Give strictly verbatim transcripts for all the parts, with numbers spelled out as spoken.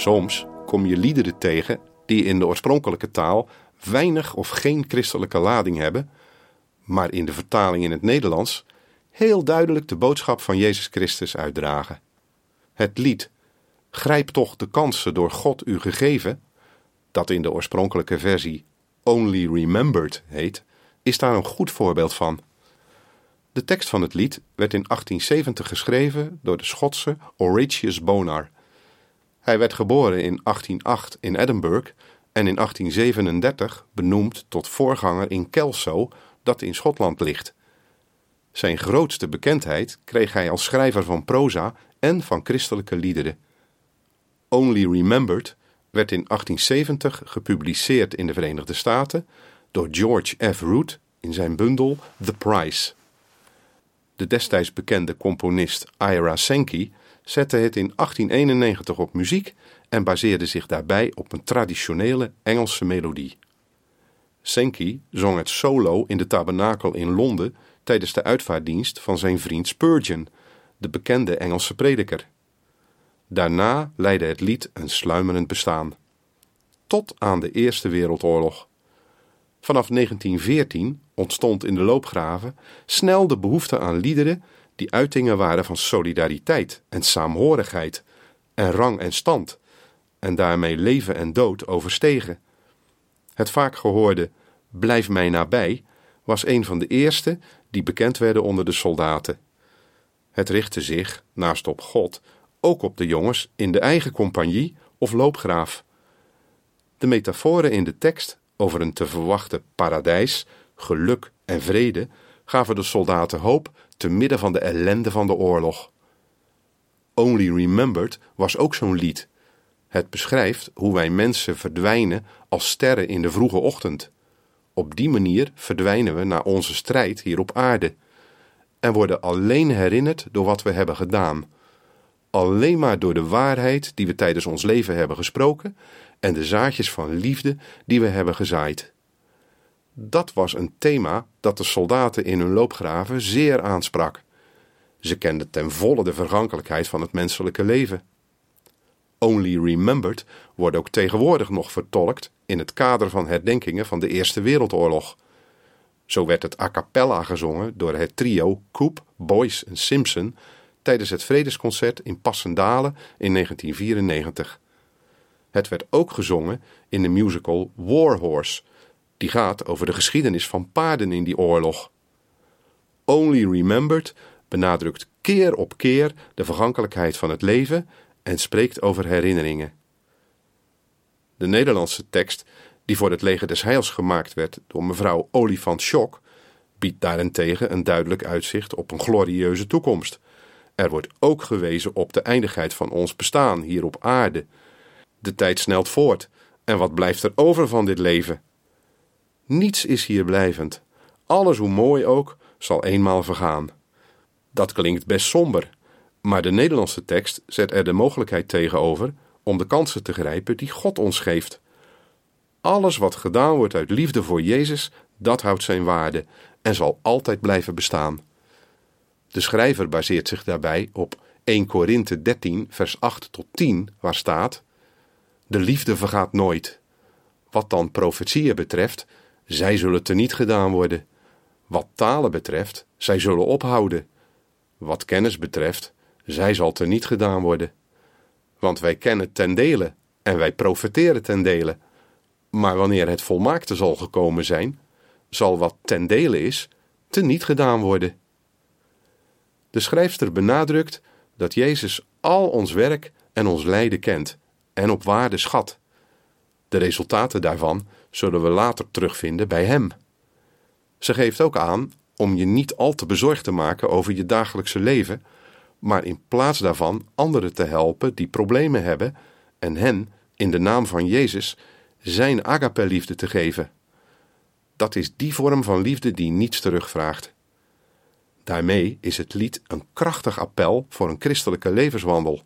Soms kom je liederen tegen die in de oorspronkelijke taal weinig of geen christelijke lading hebben, maar in de vertaling in het Nederlands heel duidelijk de boodschap van Jezus Christus uitdragen. Het lied "Grijp toch de kansen door God u gegeven", dat in de oorspronkelijke versie Only Remembered heet, is daar een goed voorbeeld van. De tekst van het lied werd in achttien zeventig geschreven door de Schotse Horatius Bonar. Hij werd geboren in achttien acht in Edinburgh en in achttien zevenendertig benoemd tot voorganger in Kelso, dat in Schotland ligt. Zijn grootste bekendheid kreeg hij als schrijver van proza en van christelijke liederen. Only Remembered werd in achttien zeventig gepubliceerd in de Verenigde Staten door George F. Root in zijn bundel The Price. De destijds bekende componist Ira Sankey zette het in achttien eenennegentig op muziek en baseerde zich daarbij op een traditionele Engelse melodie. Sankey zong het solo in de tabernakel in Londen tijdens de uitvaartdienst van zijn vriend Spurgeon, de bekende Engelse prediker. Daarna leidde het lied een sluimerend bestaan, tot aan de Eerste Wereldoorlog. Vanaf negentien veertien ontstond in de loopgraven snel de behoefte aan liederen die uitingen waren van solidariteit en saamhorigheid en rang en stand, en daarmee leven en dood overstegen. Het vaak gehoorde "Blijf mij nabij" was een van de eerste die bekend werden onder de soldaten. Het richtte zich, naast op God, ook op de jongens in de eigen compagnie of loopgraaf. De metaforen in de tekst over een te verwachten paradijs, geluk en vrede gaven de soldaten hoop te midden van de ellende van de oorlog. Only Remembered was ook zo'n lied. Het beschrijft hoe wij mensen verdwijnen als sterren in de vroege ochtend. Op die manier verdwijnen we na onze strijd hier op aarde en worden alleen herinnerd door wat we hebben gedaan. Alleen maar door de waarheid die we tijdens ons leven hebben gesproken en de zaadjes van liefde die we hebben gezaaid. Dat was een thema dat de soldaten in hun loopgraven zeer aansprak. Ze kenden ten volle de vergankelijkheid van het menselijke leven. Only Remembered wordt ook tegenwoordig nog vertolkt in het kader van herdenkingen van de Eerste Wereldoorlog. Zo werd het a cappella gezongen door het trio Coop, Boyce en Simpson tijdens het vredesconcert in Passendalen in negentien vierennegentig. Het werd ook gezongen in de musical War Horse, die gaat over de geschiedenis van paarden in die oorlog. Only Remembered benadrukt keer op keer de vergankelijkheid van het leven en spreekt over herinneringen. De Nederlandse tekst, die voor het Leger des Heils gemaakt werd door mevrouw Olifant Schok, biedt daarentegen een duidelijk uitzicht op een glorieuze toekomst. Er wordt ook gewezen op de eindigheid van ons bestaan hier op aarde. De tijd snelt voort, en wat blijft er over van dit leven? Niets is hier blijvend. Alles, hoe mooi ook, zal eenmaal vergaan. Dat klinkt best somber, maar de Nederlandse tekst zet er de mogelijkheid tegenover om de kansen te grijpen die God ons geeft. Alles wat gedaan wordt uit liefde voor Jezus, dat houdt zijn waarde en zal altijd blijven bestaan. De schrijver baseert zich daarbij op Eerste Korintiërs dertien, vers acht tot tien, waar staat: "De liefde vergaat nooit. Wat dan profetieën betreft, zij zullen teniet gedaan worden. Wat talen betreft, zij zullen ophouden. Wat kennis betreft, zij zal teniet gedaan worden. Want wij kennen ten dele en wij profeteren ten dele. Maar wanneer het volmaakte zal gekomen zijn, zal wat ten dele is, teniet gedaan worden." De schrijfster benadrukt dat Jezus al ons werk en ons lijden kent en op waarde schat. De resultaten daarvan zullen we later terugvinden bij Hem. Ze geeft ook aan om je niet al te bezorgd te maken over je dagelijkse leven, maar in plaats daarvan anderen te helpen die problemen hebben en hen, in de naam van Jezus, zijn agape-liefde te geven. Dat is die vorm van liefde die niets terugvraagt. Daarmee is het lied een krachtig appel voor een christelijke levenswandel,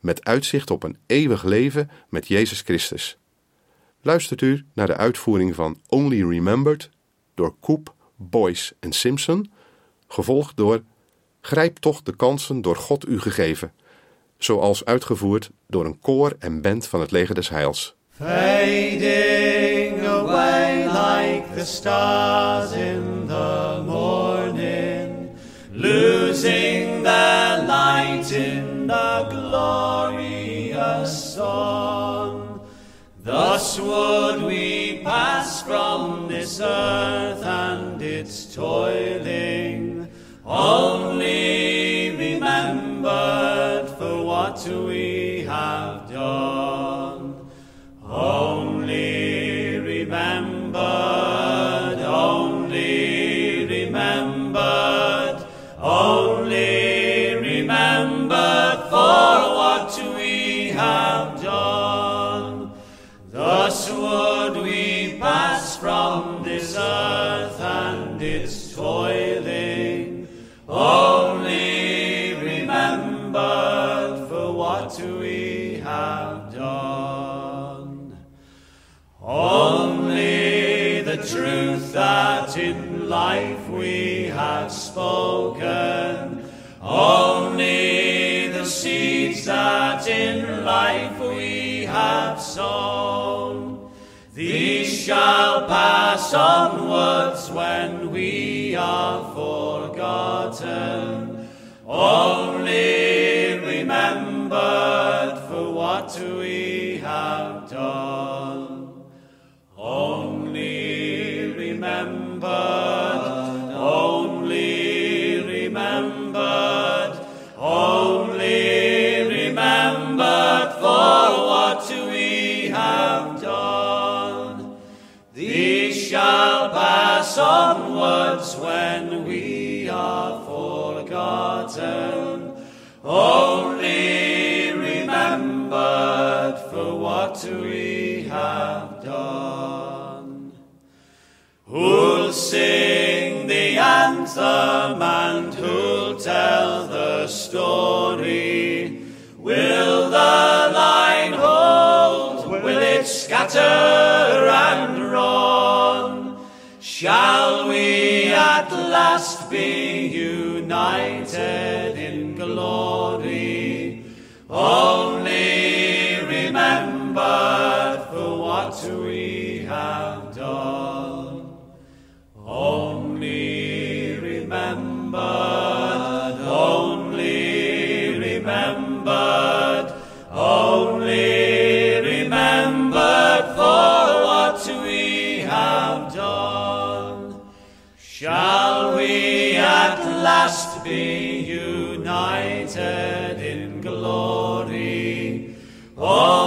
met uitzicht op een eeuwig leven met Jezus Christus. Luistert u naar de uitvoering van Only Remembered door Coop, Boyce en Simpson, gevolgd door "Grijp toch de kansen door God u gegeven", zoals uitgevoerd door een koor en band van het Leger des Heils. Fading away like the stars in the morning, losing their light in the glorious sun. Thus would we pass from this earth and its toiling, only remembered for what we have done. Only remembered, only remembered, only remembered for what we have done. Thus would we pass from this earth and its toiling, only remembered for what we have done. Only the truth that in life we have spoken, only the seeds that in life we have sown, these shall pass onwards when we are forgotten, only remembered for what we have done. Only remembered, only remembered, only remembered for what we have done. These shall pass onwards when we are forgotten, only remembered for what we have done. Who'll sing the anthem and who'll tell the story? Will the line hold? Will it scatter and run? Shall we at last be united in glory? Only remembered for what we have done. Only remembered, only remembered, only remembered for what we have done. Shall we at last be united in glory? Oh,